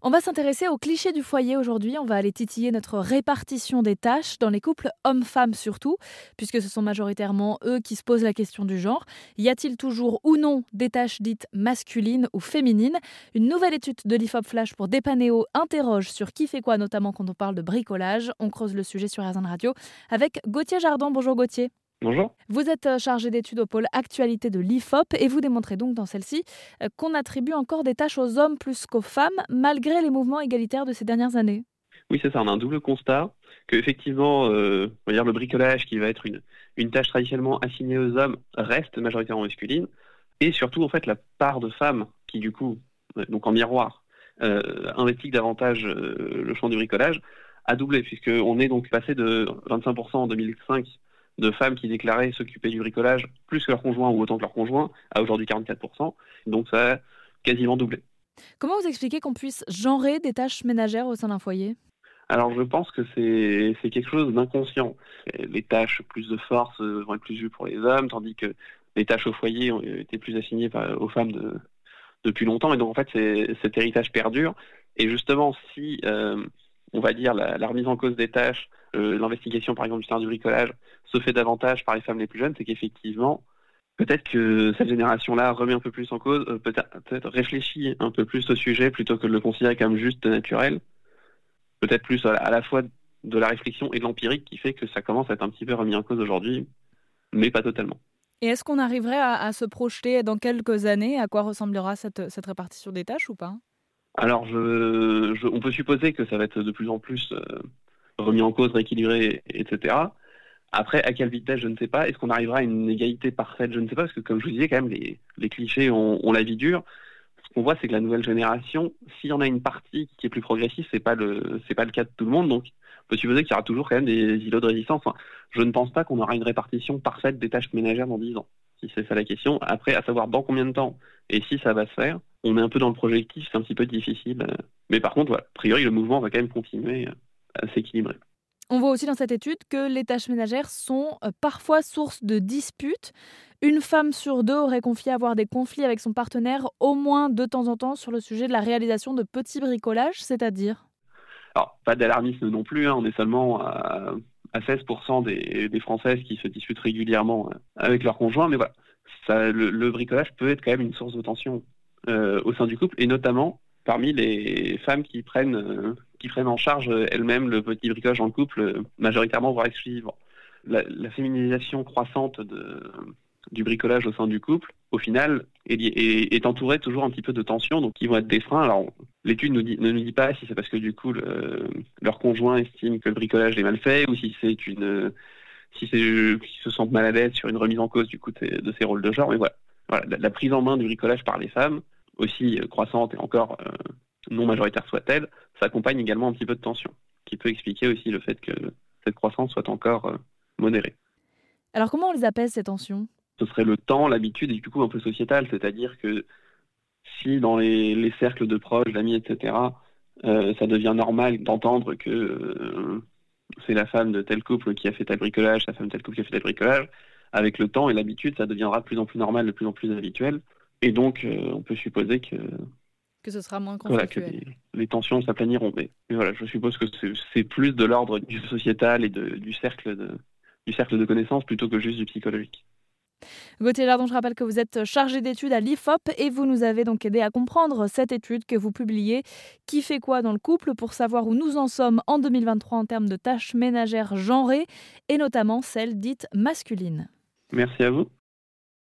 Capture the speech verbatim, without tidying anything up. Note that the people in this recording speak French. On va s'intéresser aux clichés du foyer aujourd'hui. On va aller titiller notre répartition des tâches dans les couples hommes-femmes surtout, puisque ce sont majoritairement eux qui se posent la question du genre. Y a-t-il toujours ou non des tâches dites masculines ou féminines ? Une nouvelle étude de l'I F O P Flash pour Dépaneo interroge sur qui fait quoi, notamment quand on parle de bricolage. On creuse le sujet sur Azan Radio avec Gauthier Jardin. Bonjour Gauthier. Bonjour. Vous êtes chargé d'études au pôle actualité de l'I F O P et vous démontrez donc dans celle-ci qu'on attribue encore des tâches aux hommes plus qu'aux femmes malgré les mouvements égalitaires de ces dernières années. Oui, c'est ça. On a un double constat que effectivement, euh, on va dire le bricolage qui va être une, une tâche traditionnellement assignée aux hommes reste majoritairement masculine et surtout en fait la part de femmes qui du coup, donc en miroir, euh, investit davantage euh, le champ du bricolage a doublé puisque on est donc passé de vingt-cinq pour cent en deux mille cinq de femmes qui déclaraient s'occuper du bricolage plus que leur conjoint ou autant que leur conjoint, à aujourd'hui quarante-quatre pour cent. Donc ça a quasiment doublé. Comment vous expliquez qu'on puisse genrer des tâches ménagères au sein d'un foyer ? Alors je pense que c'est, c'est quelque chose d'inconscient. Les tâches plus de force vont être plus vues pour les hommes, tandis que les tâches au foyer ont été plus assignées aux femmes de, depuis longtemps. Et donc en fait, c'est, cet héritage perdure. Et justement, si... Euh, on va dire, la, la remise en cause des tâches, euh, l'investigation par exemple du secteur du bricolage, se fait davantage par les femmes les plus jeunes, c'est qu'effectivement, peut-être que cette génération-là remet un peu plus en cause, euh, peut-être, peut-être réfléchit un peu plus au sujet plutôt que de le considérer comme juste naturel, peut-être plus à la, à la fois de la réflexion et de l'empirique qui fait que ça commence à être un petit peu remis en cause aujourd'hui, mais pas totalement. Et est-ce qu'on arriverait à, à se projeter dans quelques années à quoi ressemblera cette, cette répartition des tâches ou pas ? Alors, je, je, on peut supposer que ça va être de plus en plus euh, remis en cause, rééquilibré, et cetera. Après, à quelle vitesse, je ne sais pas. Est-ce qu'on arrivera à une égalité parfaite ? Je ne sais pas, parce que comme je vous disais, quand même, les, les clichés ont, ont la vie dure. Ce qu'on voit, c'est que la nouvelle génération, s'il y en a une partie qui est plus progressive, c'est pas le, c'est pas le cas de tout le monde. Donc, on peut supposer qu'il y aura toujours quand même des îlots de résistance. Enfin, je ne pense pas qu'on aura une répartition parfaite des tâches ménagères dans dix ans, si c'est ça la question. Après, à savoir dans combien de temps et si ça va se faire. On est un peu dans le projectif, c'est un petit peu difficile. Mais par contre, voilà, a priori, le mouvement va quand même continuer à s'équilibrer. On voit aussi dans cette étude que les tâches ménagères sont parfois source de disputes. Une femme sur deux aurait confié avoir des conflits avec son partenaire au moins de temps en temps sur le sujet de la réalisation de petits bricolages, c'est-à-dire ? Alors, pas d'alarmisme non plus, hein. On est seulement à, à seize pour cent des, des Françaises qui se disputent régulièrement avec leur conjoint. Mais voilà, ça, le, le bricolage peut être quand même une source de tension. Euh, au sein du couple, et notamment parmi les femmes qui prennent, euh, qui prennent en charge euh, elles-mêmes le petit bricolage dans le couple, euh, majoritairement, voire exclusivement. La, la féminisation croissante de, du bricolage au sein du couple, au final, est, est, est entourée toujours un petit peu de tensions, donc qui vont être des freins. Alors, l'étude nous dit, ne nous dit pas si c'est parce que du coup, le, leur conjoint estime que le bricolage est mal fait, ou si c'est une, si c'est qu'ils se sentent mal à l'aise sur une remise en cause du coup de, de ces rôles de genre. Mais voilà, voilà la, la prise en main du bricolage par les femmes, aussi croissante et encore euh, non majoritaire soit-elle, ça accompagne également un petit peu de tension, qui peut expliquer aussi le fait que cette croissance soit encore euh, modérée. Alors comment on les apaise ces tensions ? Ce serait le temps, l'habitude et du coup un peu sociétal, c'est-à-dire que si dans les, les cercles de proches, d'amis, et cetera, euh, ça devient normal d'entendre que euh, c'est la femme de tel couple qui a fait tel bricolage, la femme de tel couple qui a fait tel bricolage, avec le temps et l'habitude, ça deviendra de plus en plus normal, de plus en plus habituel. Et donc, euh, on peut supposer que, que ce sera moins conflictuel. Voilà, que les, les tensions s'aplaniront. Mais, mais voilà, je suppose que c'est, c'est plus de l'ordre du sociétal et de, du, cercle de, du cercle de connaissances plutôt que juste du psychologique. Gauthier Jardin, je rappelle que vous êtes chargé d'études à l'I F O P et vous nous avez donc aidé à comprendre cette étude que vous publiez « Qui fait quoi dans le couple ?» pour savoir où nous en sommes en deux mille vingt-trois en termes de tâches ménagères genrées et notamment celles dites masculines. Merci à vous.